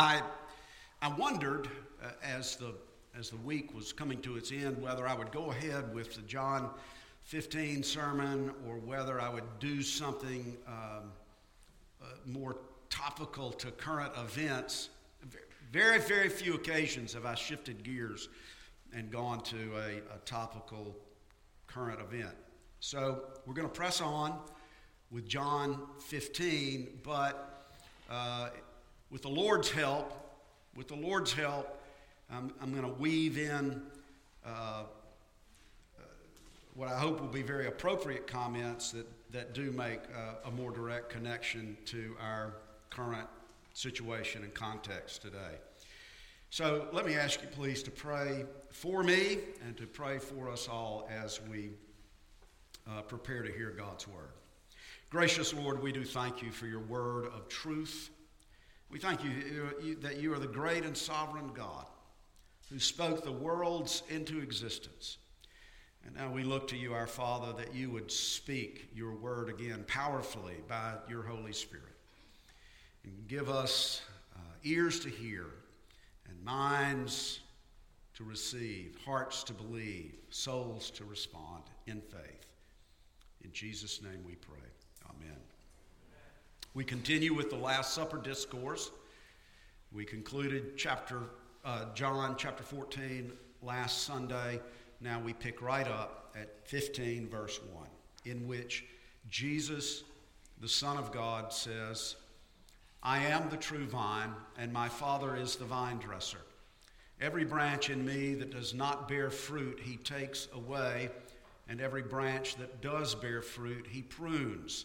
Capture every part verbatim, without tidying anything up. I I wondered uh, as the as the week was coming to its end whether I would go ahead with the John fifteen sermon or whether I would do something um, uh, more topical to current events. Very, very few occasions have I shifted gears and gone to a, a topical current event. So we're going to press on with John fifteen, but uh, with the Lord's help, with the Lord's help, I'm, I'm going to weave in uh, what I hope will be very appropriate comments that, that do make uh, a more direct connection to our current situation and context today. So let me ask you please to pray for me and to pray for us all as we uh, prepare to hear God's word. Gracious Lord, we do thank you for your word of truth. We thank you that you are the great and sovereign God who spoke the worlds into existence. And now we look to you, our Father, that you would speak your word again powerfully by your Holy Spirit. And give us uh, ears to hear, and minds to receive, hearts to believe, souls to respond in faith. In Jesus' name we pray. Amen. Amen. We continue with the Last Supper discourse. We concluded chapter uh, John chapter fourteen last Sunday. Now we pick right up at fifteen verse one, in which Jesus, the Son of God, says, I am the true vine, and my Father is the vine dresser. Every branch in me that does not bear fruit, he takes away, and every branch that does bear fruit, he prunes,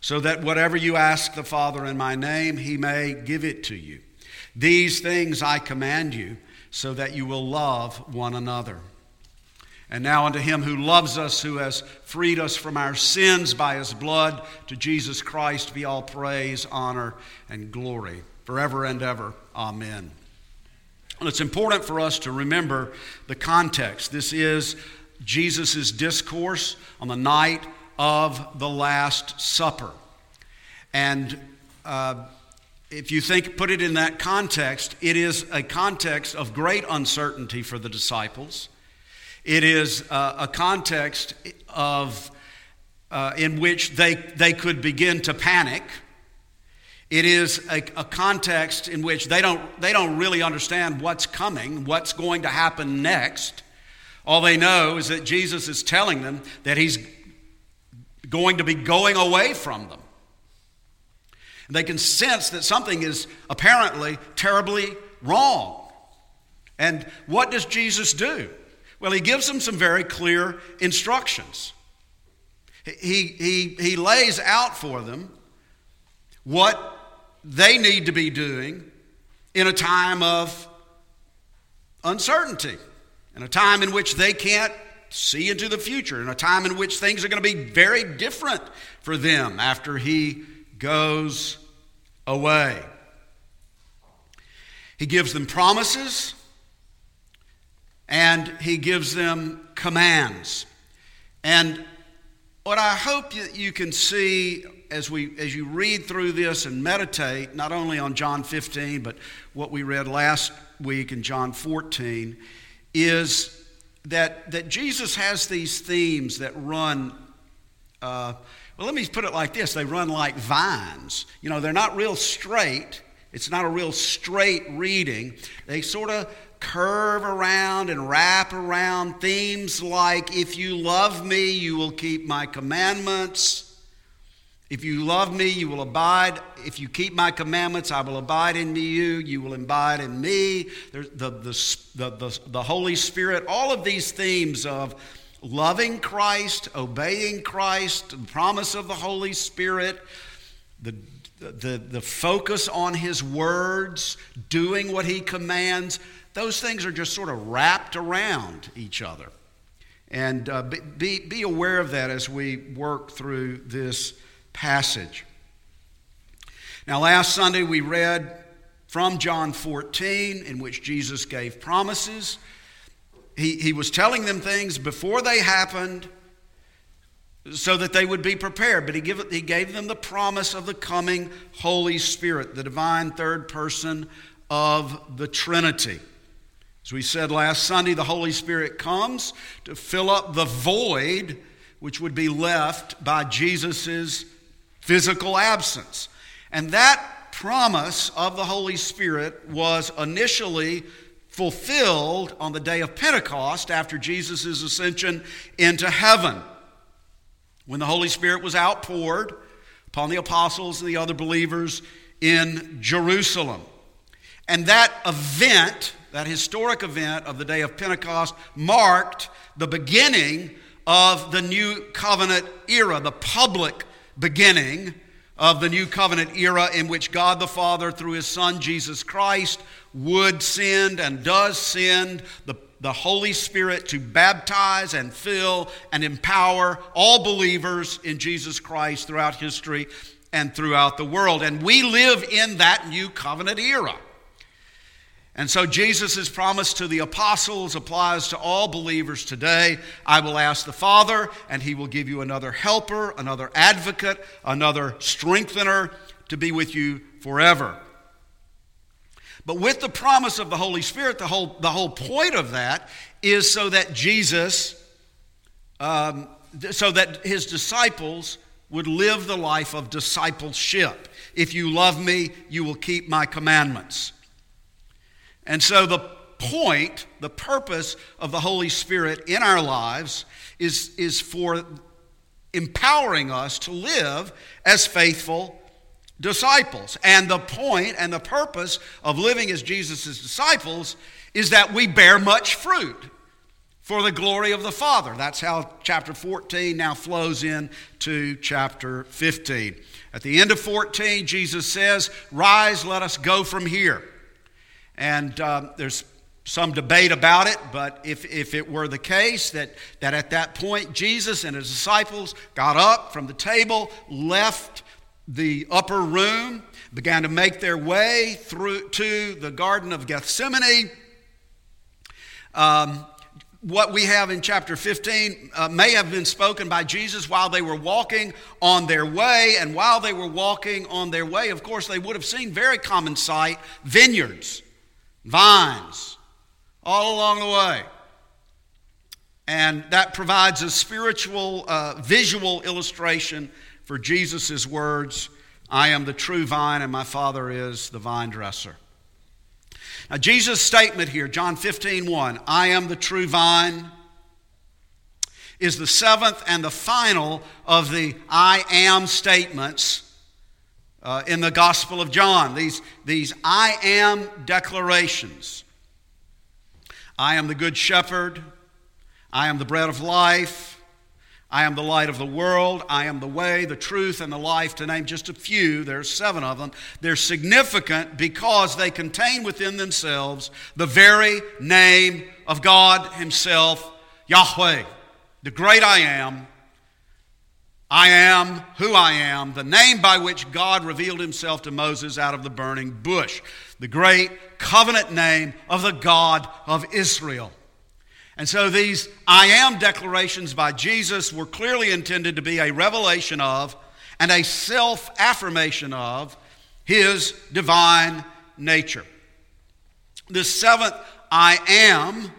so that whatever you ask the Father in my name, he may give it to you. These things I command you, so that you will love one another. And now unto him who loves us, who has freed us from our sins by his blood, to Jesus Christ be all praise, honor, and glory, forever and ever. Amen. Well, it's important for us to remember the context. This is Jesus' discourse on the night of the Last Supper. And uh, if you think, put it in that context, it is a context of great uncertainty for the disciples. It is uh, a context of uh, in which they, they could begin to panic. It is a, a context in which they don't they don't really understand what's coming, what's going to happen next. All they know is that Jesus is telling them that he's going to be going away from them. And they can sense that something is apparently terribly wrong. And what does Jesus do? Well, he gives them some very clear instructions. He, he, he lays out for them what they need to be doing in a time of uncertainty, in a time in which they can't see into the future, in a time in which things are going to be very different for them after he goes away. He gives them promises and he gives them commands. And what I hope that you can see as we as you read through this and meditate, not only on John fifteen, but what we read last week in John fourteen, is that that Jesus has these themes that run, uh, well, let me put it like this. They run like vines. You know, they're not real straight. It's not a real straight reading. They sort of curve around and wrap around themes like, if you love me, you will keep my commandments. If you love me, you will abide. If you keep my commandments, I will abide in you. You will abide in me. There's the, the, the, the, the Holy Spirit, all of these themes of loving Christ, obeying Christ, the promise of the Holy Spirit, the The, the focus on his words, doing what he commands, those things are just sort of wrapped around each other. And uh, be, be aware of that as we work through this passage. Now, last Sunday we read from John fourteen, in which Jesus gave promises. He, he was telling them things before they happened, so that they would be prepared. But he gave, he gave them the promise of the coming Holy Spirit, the divine third person of the Trinity. As we said last Sunday, the Holy Spirit comes to fill up the void which would be left by Jesus' physical absence. And that promise of the Holy Spirit was initially fulfilled on the day of Pentecost after Jesus' ascension into heaven, when the Holy Spirit was outpoured upon the apostles and the other believers in Jerusalem. And that event, that historic event of the day of Pentecost, marked the beginning of the new covenant era, the public beginning of the new covenant era in which God the Father, through his Son Jesus Christ, would send and does send the the Holy Spirit to baptize and fill and empower all believers in Jesus Christ throughout history and throughout the world. And we live in that new covenant era. And so Jesus' promise to the apostles applies to all believers today. I will ask the Father, and he will give you another helper, another advocate, another strengthener to be with you forever. But with the promise of the Holy Spirit, the whole, the whole point of that is so that Jesus, um, so that his disciples would live the life of discipleship. If you love me, you will keep my commandments. And so the point, the purpose of the Holy Spirit in our lives is, is for empowering us to live as faithful disciples. And the point and the purpose of living as Jesus' disciples is that we bear much fruit for the glory of the Father. That's how chapter fourteen now flows into chapter fifteen. At the end of fourteen, Jesus says, "Rise, let us go from here." And um, there's some debate about it, but if, if it were the case that, that at that point Jesus and his disciples got up from the table, left the upper room, began to make their way through to the Garden of Gethsemane. Um, what we have in chapter fifteen uh, may have been spoken by Jesus while they were walking on their way. And while they were walking on their way, of course, they would have seen very common sight, vineyards, vines, all along the way. And that provides a spiritual, uh, visual illustration for Jesus' words, "I am the true vine and my Father is the vine dresser." Now Jesus' statement here, John fifteen one, "I am the true vine," is the seventh and the final of the I am statements uh, in the Gospel of John. These, these I am declarations. I am the good shepherd. I am the bread of life. I am the light of the world. I am the way, the truth, and the life, to name just a few. There's seven of them. They're significant because they contain within themselves the very name of God himself, Yahweh, the great I am. I am who I am, the name by which God revealed himself to Moses out of the burning bush, the great covenant name of the God of Israel. And so these I am declarations by Jesus were clearly intended to be a revelation of and a self-affirmation of his divine nature. The seventh I am,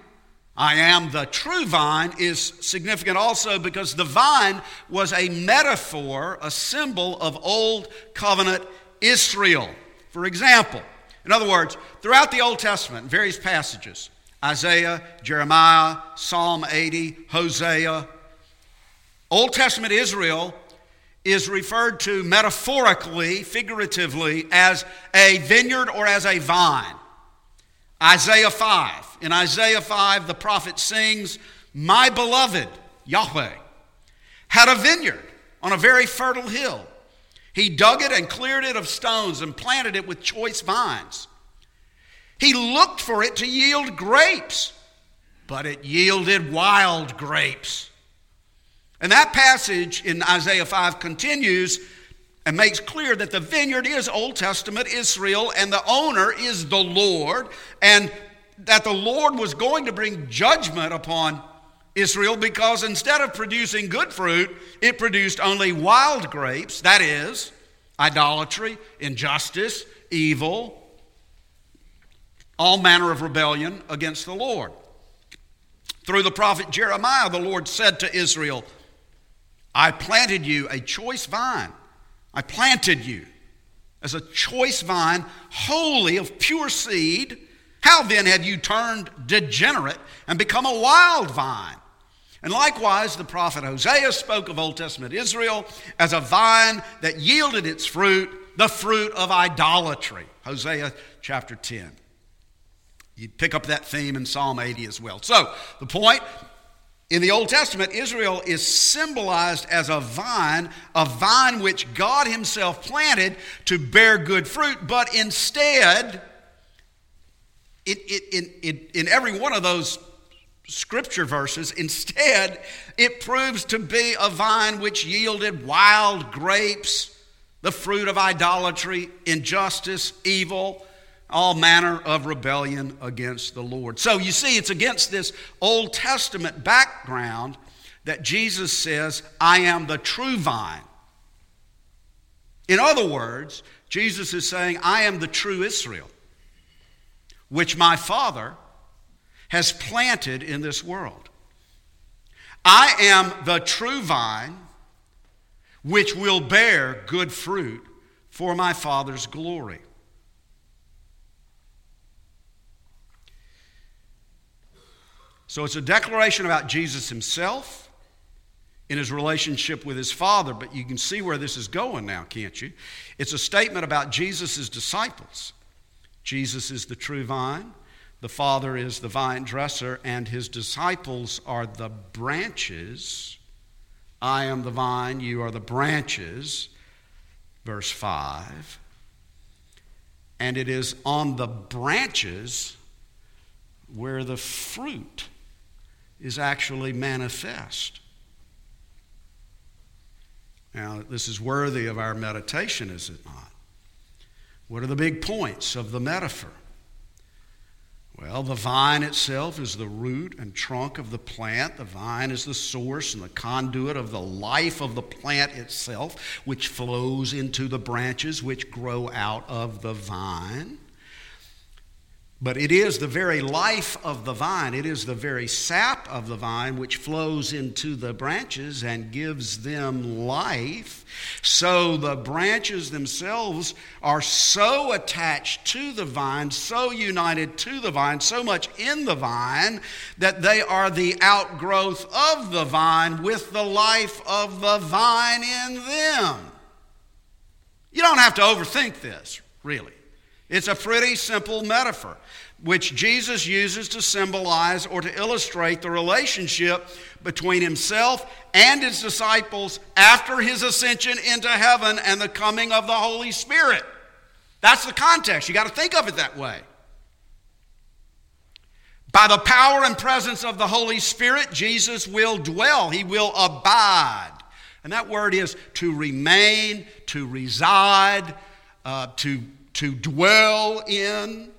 I am the true vine, is significant also because the vine was a metaphor, a symbol of old covenant Israel. For example, in other words, throughout the Old Testament, various passages, Isaiah, Jeremiah, Psalm eighty, Hosea. Old Testament Israel is referred to metaphorically, figuratively, as a vineyard or as a vine. Isaiah five. In Isaiah five, the prophet sings, "My beloved, Yahweh, had a vineyard on a very fertile hill. He dug it and cleared it of stones and planted it with choice vines. He looked for it to yield grapes, but it yielded wild grapes." And that passage in Isaiah five continues and makes clear that the vineyard is Old Testament Israel and the owner is the Lord, and that the Lord was going to bring judgment upon Israel because instead of producing good fruit, it produced only wild grapes, that is, idolatry, injustice, evil, all manner of rebellion against the Lord. Through the prophet Jeremiah, the Lord said to Israel, "I planted you a choice vine. I planted you as a choice vine, wholly of pure seed. How then have you turned degenerate and become a wild vine?" And likewise, the prophet Hosea spoke of Old Testament Israel as a vine that yielded its fruit, the fruit of idolatry. Hosea chapter ten. You pick up that theme in Psalm eighty as well. So the point, in the Old Testament, Israel is symbolized as a vine, a vine which God himself planted to bear good fruit, but instead, it, it, it, it, in every one of those scripture verses, instead, it proves to be a vine which yielded wild grapes, the fruit of idolatry, injustice, evil, all manner of rebellion against the Lord. So you see, it's against this Old Testament background that Jesus says, "I am the true vine." In other words, Jesus is saying, "I am the true Israel, which my Father has planted in this world. I am the true vine, which will bear good fruit for my Father's glory." So it's a declaration about Jesus himself in his relationship with his Father, but you can see where this is going now, can't you? It's a statement about Jesus' disciples. Jesus is the true vine, the Father is the vine dresser, and his disciples are the branches. I am the vine, you are the branches, verse five. And it is on the branches where the fruit is actually manifest. Now, this is worthy of our meditation, is it not? What are the big points of the metaphor? Well, the vine itself is the root and trunk of the plant. The vine is the source and the conduit of the life of the plant itself, which flows into the branches which grow out of the vine. But it is the very life of the vine, it is the very sap of the vine which flows into the branches and gives them life. So the branches themselves are so attached to the vine, so united to the vine, so much in the vine, that they are the outgrowth of the vine with the life of the vine in them. You don't have to overthink this, really. It's a pretty simple metaphor. which Jesus uses to symbolize or to illustrate the relationship between himself and his disciples after his ascension into heaven and the coming of the Holy Spirit. That's the context. You got to think of it that way. By the power and presence of the Holy Spirit, Jesus will dwell. He will abide. And that word is to remain, to reside, uh, to, to dwell in.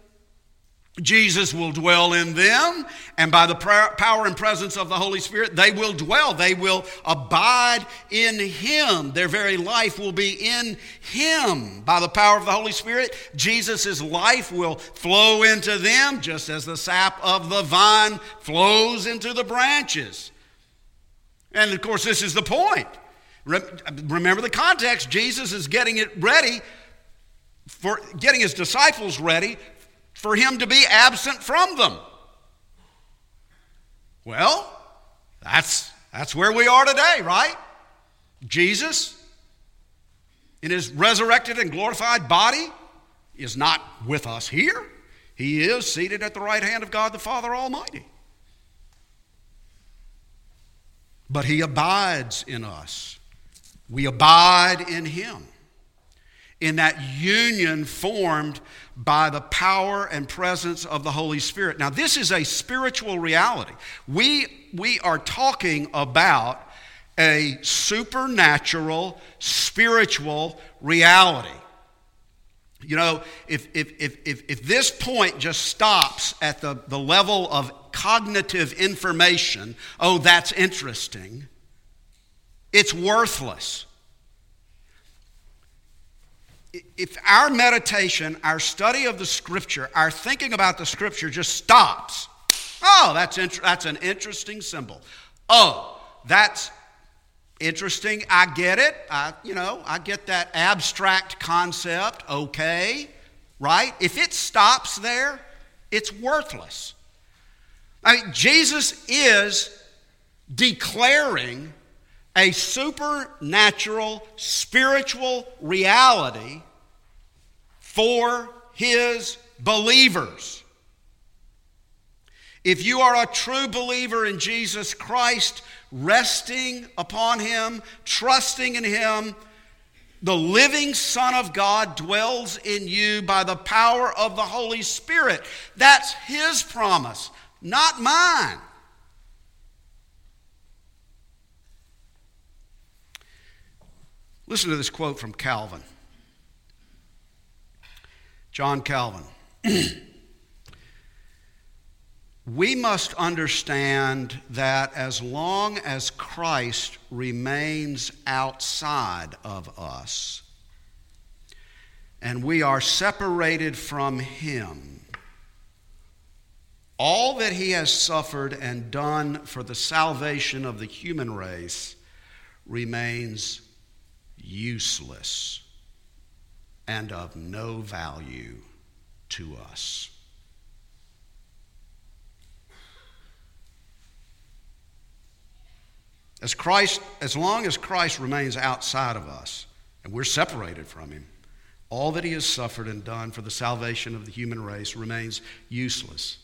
Jesus will dwell in them, and by the power and presence of the Holy Spirit, they will dwell. They will abide in him. Their very life will be in him. By the power of the Holy Spirit, Jesus' life will flow into them, just as the sap of the vine flows into the branches. And, of course, this is the point. Remember the context. Jesus is getting it ready, for getting his disciples ready for him to be absent from them. Well, that's, that's where we are today, right? Jesus, in his resurrected and glorified body, is not with us here. He is seated at the right hand of God the Father Almighty. But he abides in us. We abide in him, in that union formed by the power and presence of the Holy Spirit. Now, this is a spiritual reality. We, we are talking about a supernatural, spiritual reality. You know, if, if, if, if, if this point just stops at the, the level of cognitive information, oh, that's interesting, it's worthless. If our meditation, our study of the Scripture, our thinking about the Scripture just stops, oh, that's inter- that's an interesting symbol. Oh, that's interesting. I get it. I, you know, I get that abstract concept. Okay, right? If it stops there, it's worthless. I mean, Jesus is declaring a supernatural, spiritual reality for his believers. If you are a true believer in Jesus Christ, resting upon him, trusting in him, the living Son of God dwells in you by the power of the Holy Spirit. That's his promise, not mine. Listen to this quote from Calvin. John Calvin. We must understand that as long as Christ remains outside of us and we are separated from him, all that he has suffered and done for the salvation of the human race remains useless and of no value to us. As Christ, as long as Christ remains outside of us and we're separated from him, all that he has suffered and done for the salvation of the human race remains useless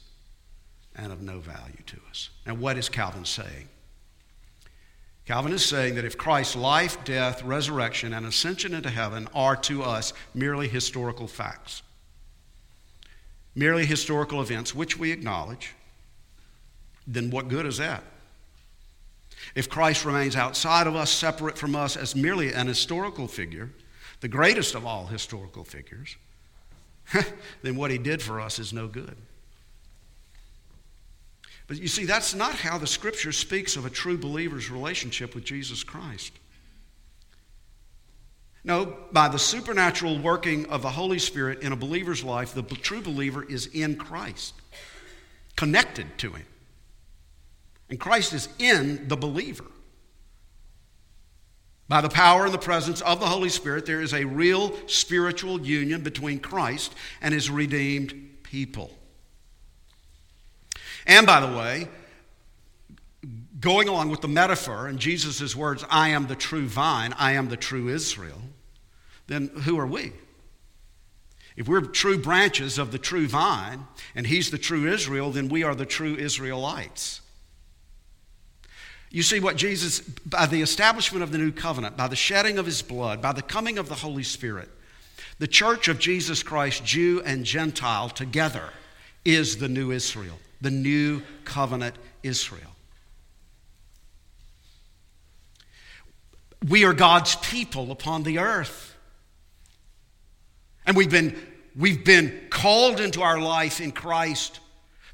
and of no value to us. Now, what is Calvin saying? Calvin is saying that if Christ's life, death, resurrection, and ascension into heaven are to us merely historical facts, merely historical events which we acknowledge, then what good is that? If Christ remains outside of us, separate from us as merely an historical figure, the greatest of all historical figures, then what he did for us is no good. But you see, that's not how the Scripture speaks of a true believer's relationship with Jesus Christ. No, by the supernatural working of the Holy Spirit in a believer's life, the true believer is in Christ, connected to him. And Christ is in the believer. By the power and the presence of the Holy Spirit, there is a real spiritual union between Christ and his redeemed people. And by the way, going along with the metaphor and Jesus' words, I am the true vine, I am the true Israel, then who are we? If we're true branches of the true vine, and he's the true Israel, then we are the true Israelites. You see what Jesus, by the establishment of the new covenant, by the shedding of his blood, by the coming of the Holy Spirit, the church of Jesus Christ, Jew and Gentile together, is the new Israel, the new covenant Israel. We are God's people upon the earth. And we've been, we've been called into our life in Christ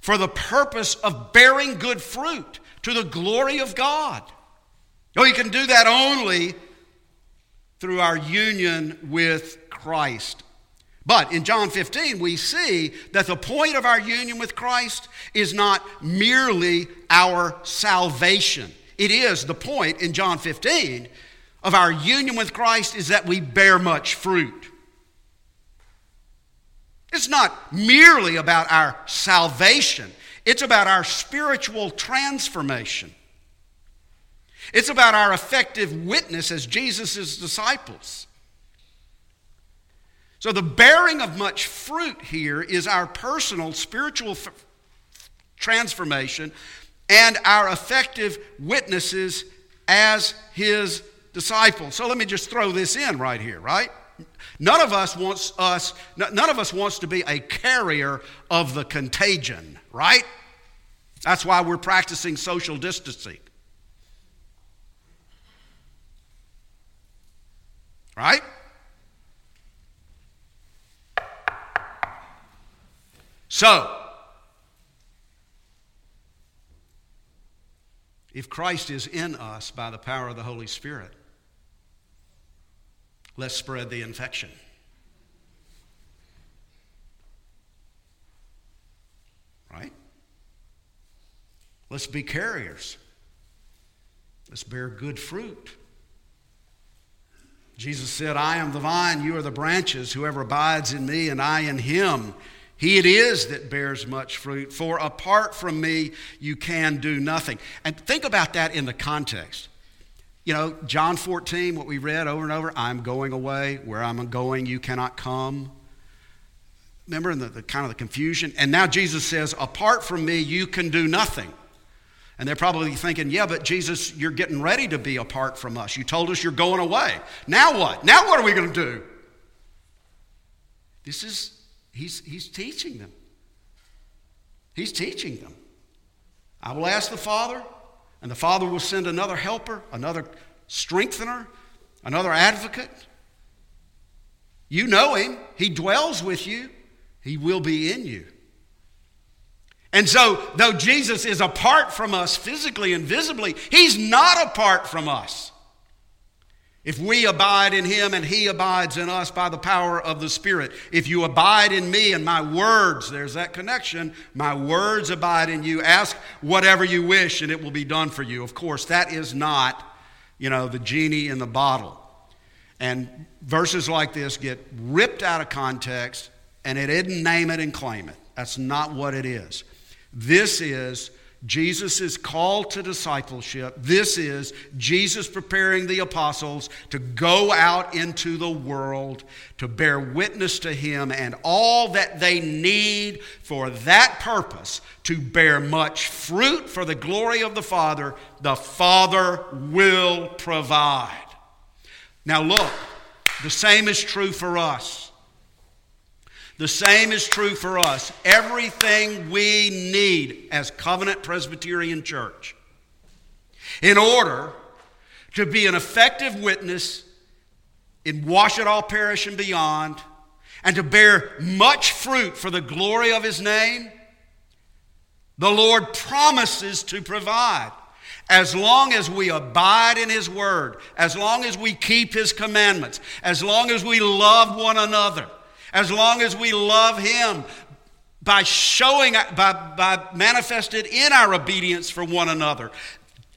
for the purpose of bearing good fruit to the glory of God. Oh, you can do that only through our union with Christ. But in John fifteen, we see that the point of our union with Christ is not merely our salvation. It is the point in John fifteen of our union with Christ is that we bear much fruit. It's not merely about our salvation. It's about our spiritual transformation. It's about our effective witness as Jesus' disciples. So the bearing of much fruit here is our personal spiritual f- transformation and our effective witnesses as his disciples. So let me just throw this in right here, right? None of us wants us, none of us wants to be a carrier of the contagion, right? That's why we're practicing social distancing. Right? So, if Christ is in us by the power of the Holy Spirit, let's spread the infection. Right? Let's be carriers. Let's bear good fruit. Jesus said, I am the vine, you are the branches. Whoever abides in me and I in him, he it is that bears much fruit. For apart from me, you can do nothing. And think about that in the context. You know, John fourteen, what we read over and over, I'm going away. Where I'm going, you cannot come. Remember, in the, the kind of the confusion? And now Jesus says, apart from me, you can do nothing. And they're probably thinking, yeah, but Jesus, you're getting ready to be apart from us. You told us you're going away. Now what? Now what are we going to do? This is, he's, he's teaching them. He's teaching them. I will ask the Father, and the Father will send another helper, another strengthener, another advocate. You know him. He dwells with you. He will be in you. And so, though Jesus is apart from us physically and visibly, he's not apart from us. If we abide in him and he abides in us by the power of the Spirit, if you abide in me and my words, there's that connection, my words abide in you, ask whatever you wish and it will be done for you. Of course, that is not, you know, the genie in the bottle. And verses like this get ripped out of context and it isn't name it and claim it. That's not what it is. This is Jesus' call to discipleship. This is Jesus preparing the apostles to go out into the world to bear witness to him and all that they need for that purpose, to bear much fruit for the glory of the Father. The Father will provide. Now look, the same is true for us. The same is true for us. Everything we need as Covenant Presbyterian Church in order to be an effective witness in Ouachita Parish and beyond, and to bear much fruit for the glory of his name, the Lord promises to provide. As long as we abide in his word, as long as we keep his commandments, as long as we love one another, as long as we love him by showing, by, by manifested in our obedience for one another.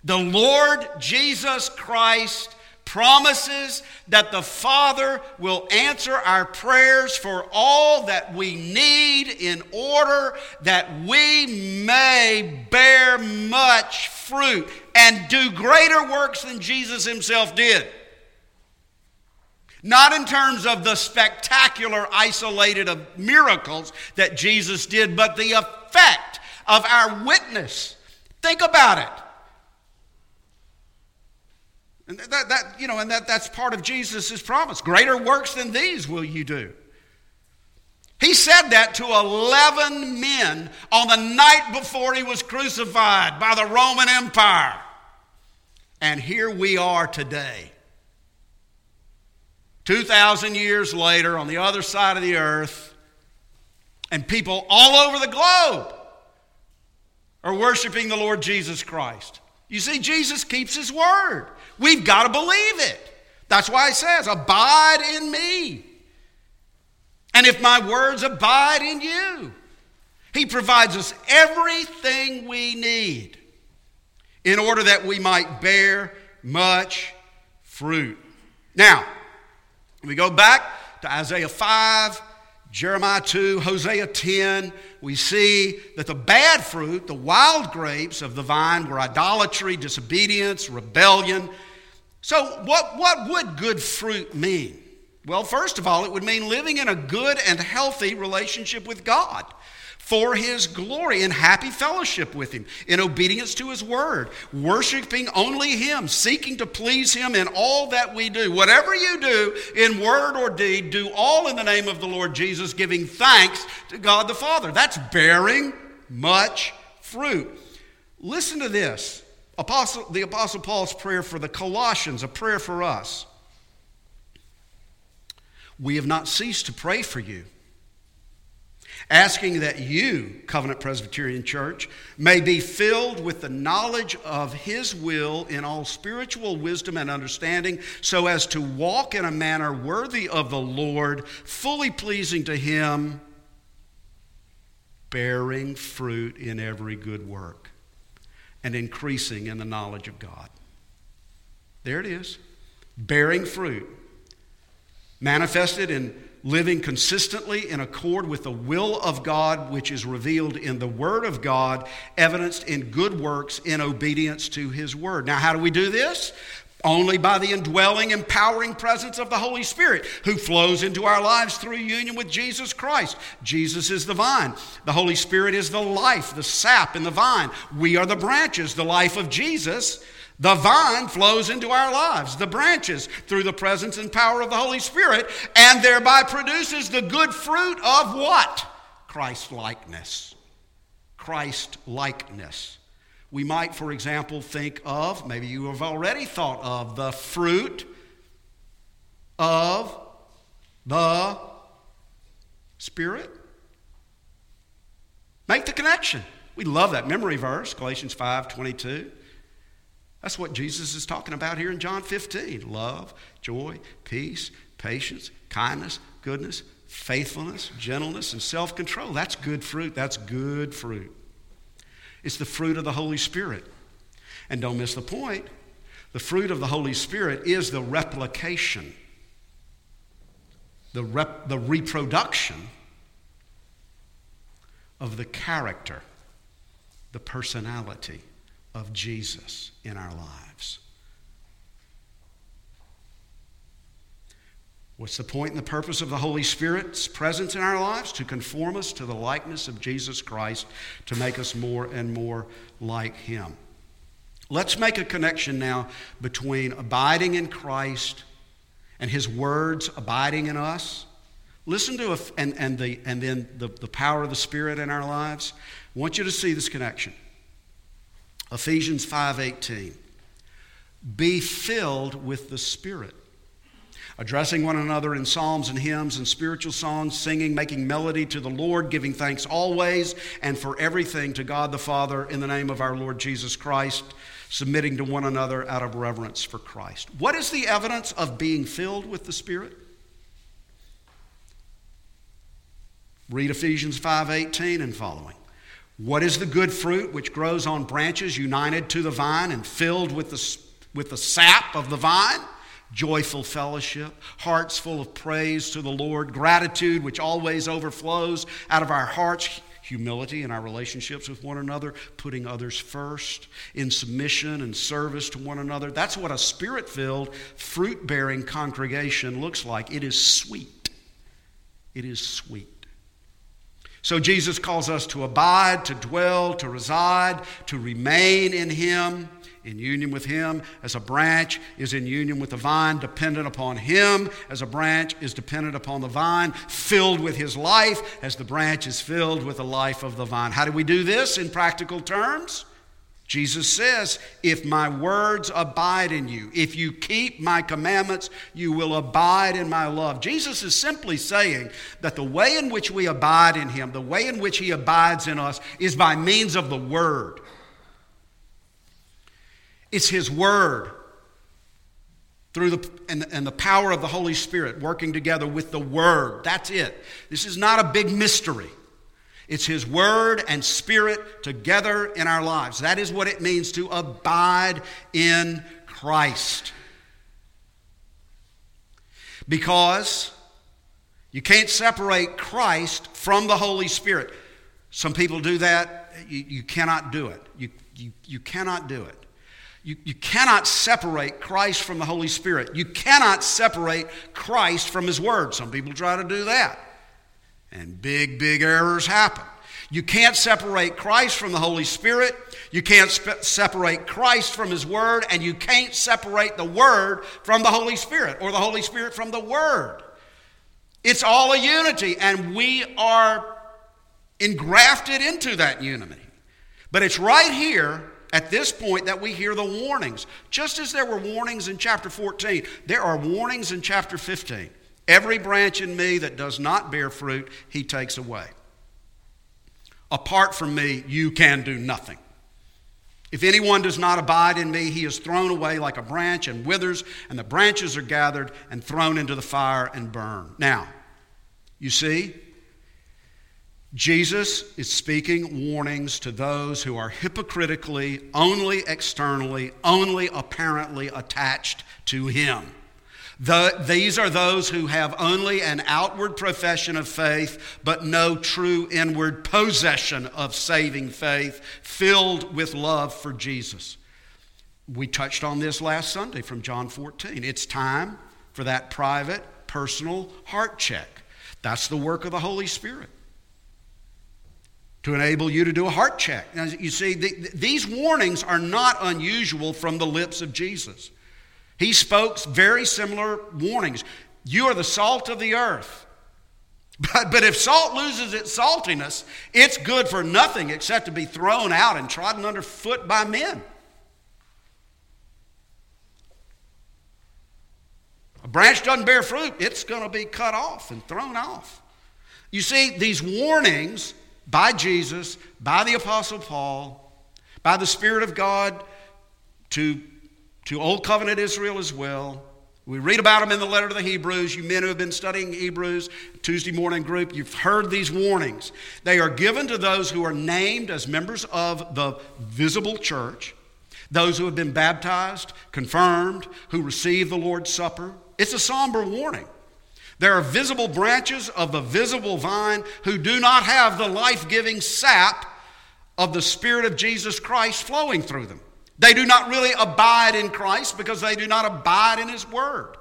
The Lord Jesus Christ promises that the Father will answer our prayers for all that we need in order that we may bear much fruit and do greater works than Jesus himself did. Not in terms of the spectacular, isolated miracles that Jesus did, but the effect of our witness. Think about it. And that, that you know, and that, that's part of Jesus' promise. Greater works than these will you do. He said that to eleven men on the night before he was crucified by the Roman Empire. And here we are today. two thousand years later, on the other side of the earth, and people all over the globe are worshiping the Lord Jesus Christ. You see, Jesus keeps his word. We've got to believe it. That's why he says, abide in me. And if my words abide in you, he provides us everything we need in order that we might bear much fruit. Now, we go back to Isaiah five, Jeremiah two, Hosea ten. We see that the bad fruit, the wild grapes of the vine, were idolatry, disobedience, rebellion. So what, what would good fruit mean? Well, first of all, it would mean living in a good and healthy relationship with God for his glory, in happy fellowship with him, in obedience to his word, worshiping only him, seeking to please him in all that we do. Whatever you do in word or deed, do all in the name of the Lord Jesus, giving thanks to God the Father. That's bearing much fruit. Listen to this. Apostle, the Apostle Paul's prayer for the Colossians, a prayer for us. We have not ceased to pray for you, asking that you, Covenant Presbyterian Church, may be filled with the knowledge of his will in all spiritual wisdom and understanding, so as to walk in a manner worthy of the Lord, fully pleasing to him, bearing fruit in every good work and increasing in the knowledge of God. There it is, bearing fruit, manifested in living consistently in accord with the will of God, which is revealed in the Word of God, evidenced in good works in obedience to his Word. Now, how do we do this? Only by the indwelling, empowering presence of the Holy Spirit, who flows into our lives through union with Jesus Christ. Jesus is the vine. The Holy Spirit is the life, the sap in the vine. We are the branches, the life of Jesus. The vine flows into our lives, the branches, through the presence and power of the Holy Spirit, and thereby produces the good fruit of what? Christ-likeness. Christ-likeness. We might, for example, think of, maybe you have already thought of, the fruit of the Spirit. Make the connection. We love that memory verse, Galatians five twenty-two. That's what Jesus is talking about here in John fifteen. Love, joy, peace, patience, kindness, goodness, faithfulness, gentleness, and self-control. That's good fruit. That's good fruit. It's the fruit of the Holy Spirit. And don't miss the point. The fruit of the Holy Spirit is the replication, the, rep, the reproduction of the character, the personality of Jesus in our lives. What's the point and the purpose of the Holy Spirit's presence in our lives? To conform us to the likeness of Jesus Christ, to make us more and more like him. Let's make a connection now between abiding in Christ and his words abiding in us. Listen to, a, and, and, the, and then the, the power of the Spirit in our lives. I want you to see this connection. Ephesians five eighteen, be filled with the Spirit, addressing one another in psalms and hymns and spiritual songs, singing, making melody to the Lord, giving thanks always and for everything to God the Father in the name of our Lord Jesus Christ, submitting to one another out of reverence for Christ. What is the evidence of being filled with the Spirit? Read Ephesians five eighteen and following. What is the good fruit which grows on branches united to the vine and filled with the, with the sap of the vine? Joyful fellowship, hearts full of praise to the Lord, gratitude which always overflows out of our hearts, humility in our relationships with one another, putting others first, in submission and service to one another. That's what a spirit-filled, fruit-bearing congregation looks like. It is sweet. It is sweet. So Jesus calls us to abide, to dwell, to reside, to remain in Him, in union with Him, as a branch is in union with the vine, dependent upon Him, as a branch is dependent upon the vine, filled with His life, as the branch is filled with the life of the vine. How do we do this in practical terms? Jesus says, if my words abide in you, if you keep my commandments, you will abide in my love. Jesus is simply saying that the way in which we abide in Him, the way in which He abides in us, is by means of the Word. It's His Word through the and, and the power of the Holy Spirit working together with the Word. That's it. This is not a big mystery. It's His Word and Spirit together in our lives. That is what it means to abide in Christ. Because you can't separate Christ from the Holy Spirit. Some people do that. You, you cannot do it. You, you, you cannot do it. You, you cannot separate Christ from the Holy Spirit. You cannot separate Christ from His Word. Some people try to do that. And big, big errors happen. You can't separate Christ from the Holy Spirit. You can't spe- separate Christ from His Word. And you can't separate the Word from the Holy Spirit or the Holy Spirit from the Word. It's all a unity, and we are engrafted into that unity. But it's right here at this point that we hear the warnings. Just as there were warnings in chapter fourteen, there are warnings in chapter fifteen. Every branch in me that does not bear fruit, He takes away. Apart from me, you can do nothing. If anyone does not abide in me, he is thrown away like a branch and withers, and the branches are gathered and thrown into the fire and burned. Now, you see, Jesus is speaking warnings to those who are hypocritically, only externally, only apparently attached to Him. The, these are those who have only an outward profession of faith, but no true inward possession of saving faith, filled with love for Jesus. We touched on this last Sunday from John fourteen. It's time for that private, personal heart check. That's the work of the Holy Spirit, to enable you to do a heart check. Now, you see, the, these warnings are not unusual from the lips of Jesus. He spoke very similar warnings. You are the salt of the earth. But, but if salt loses its saltiness, it's good for nothing except to be thrown out and trodden underfoot by men. A branch doesn't bear fruit, it's going to be cut off and thrown off. You see, these warnings by Jesus, by the Apostle Paul, by the Spirit of God to, to Old Covenant Israel as well. We read about them in the letter to the Hebrews. You men who have been studying Hebrews, Tuesday morning group, you've heard these warnings. They are given to those who are named as members of the visible church, those who have been baptized, confirmed, who receive the Lord's Supper. It's a somber warning. There are visible branches of the visible vine who do not have the life-giving sap of the Spirit of Jesus Christ flowing through them. They do not really abide in Christ because they do not abide in His Word.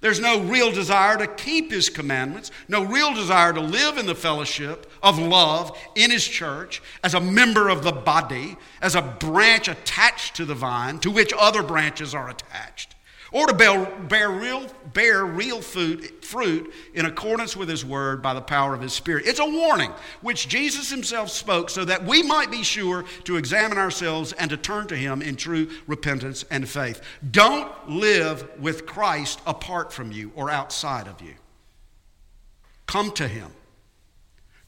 There's no real desire to keep His commandments, no real desire to live in the fellowship of love in His church as a member of the body, as a branch attached to the vine to which other branches are attached, or to bear, bear real, bear real food, fruit in accordance with His Word by the power of His Spirit. It's a warning which Jesus Himself spoke so that we might be sure to examine ourselves and to turn to Him in true repentance and faith. Don't live with Christ apart from you or outside of you. Come to Him.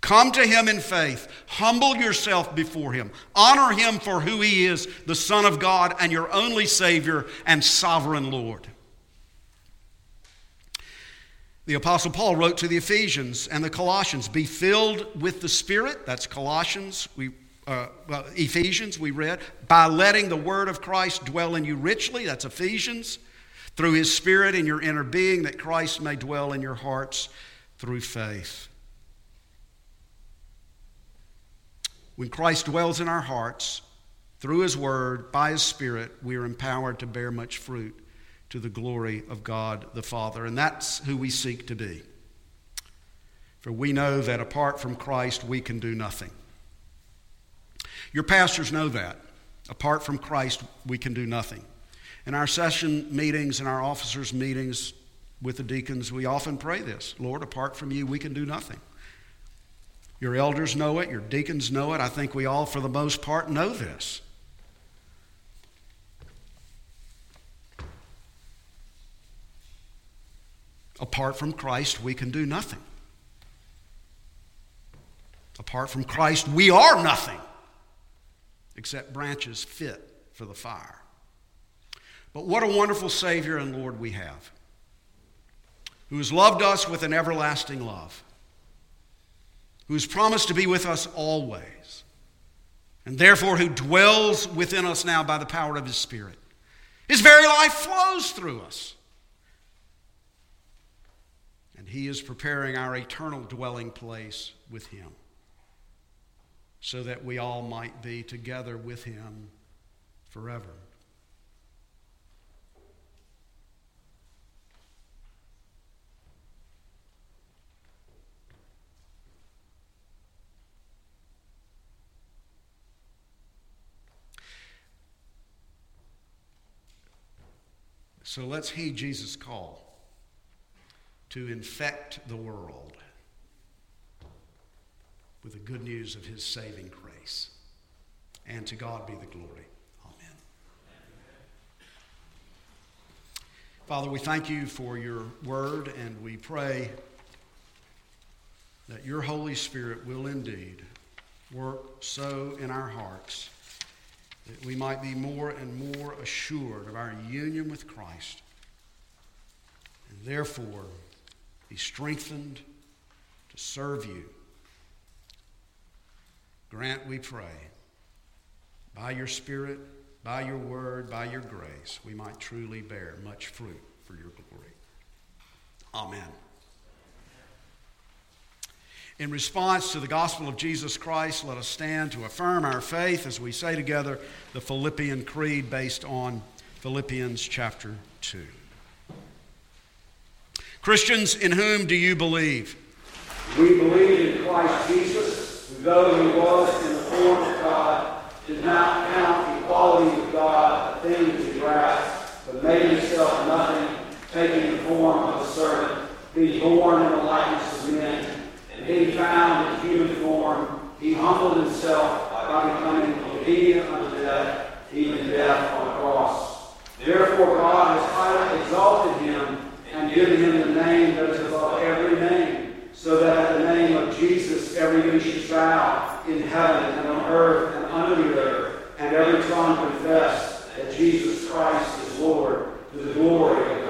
Come to Him in faith. Humble yourself before Him. Honor Him for who He is, the Son of God and your only Savior and sovereign Lord. The Apostle Paul wrote to the Ephesians and the Colossians, be filled with the Spirit, that's Colossians, we, uh, Ephesians we read, by letting the word of Christ dwell in you richly, that's Ephesians, through His Spirit in your inner being, that Christ may dwell in your hearts through faith. When Christ dwells in our hearts, through his word, by his spirit, we are empowered to bear much fruit to the glory of God the Father. And that's who we seek to be. For we know that apart from Christ, we can do nothing. Your pastors know that. Apart from Christ, we can do nothing. In our session meetings and our officers' meetings with the deacons, we often pray this: Lord, apart from you, we can do nothing. Your elders know it. Your deacons know it. I think we all, for the most part, know this. Apart from Christ, we can do nothing. Apart from Christ, we are nothing, except branches fit for the fire. But what a wonderful Savior and Lord we have, who has loved us with an everlasting love, who has promised to be with us always, and therefore who dwells within us now by the power of his Spirit. His very life flows through us. And he is preparing our eternal dwelling place with him, so that we all might be together with him forever. So let's heed Jesus' call to infect the world with the good news of his saving grace. And to God be the glory. Amen. Amen. Father, we thank you for your word, and we pray that your Holy Spirit will indeed work so in our hearts that we might be more and more assured of our union with Christ, and therefore be strengthened to serve you. Grant, we pray, by your Spirit, by your word, by your grace, we might truly bear much fruit for your glory. Amen. In response to the gospel of Jesus Christ, let us stand to affirm our faith as we say together the Philippian Creed based on Philippians chapter two. Christians, in whom do you believe? We believe in Christ Jesus, though he was in the form of God, did not count equality with God a thing to grasp, but made himself nothing, taking the form of a servant, being born in the likeness of men, and being found in human form, he humbled himself by becoming obedient unto death, even death on the cross. Therefore God has highly exalted him and given him the name that is above every name, so that at the name of Jesus every knee should bow, in heaven and on earth and under the earth, and every tongue confess that Jesus Christ is Lord, to the glory of God.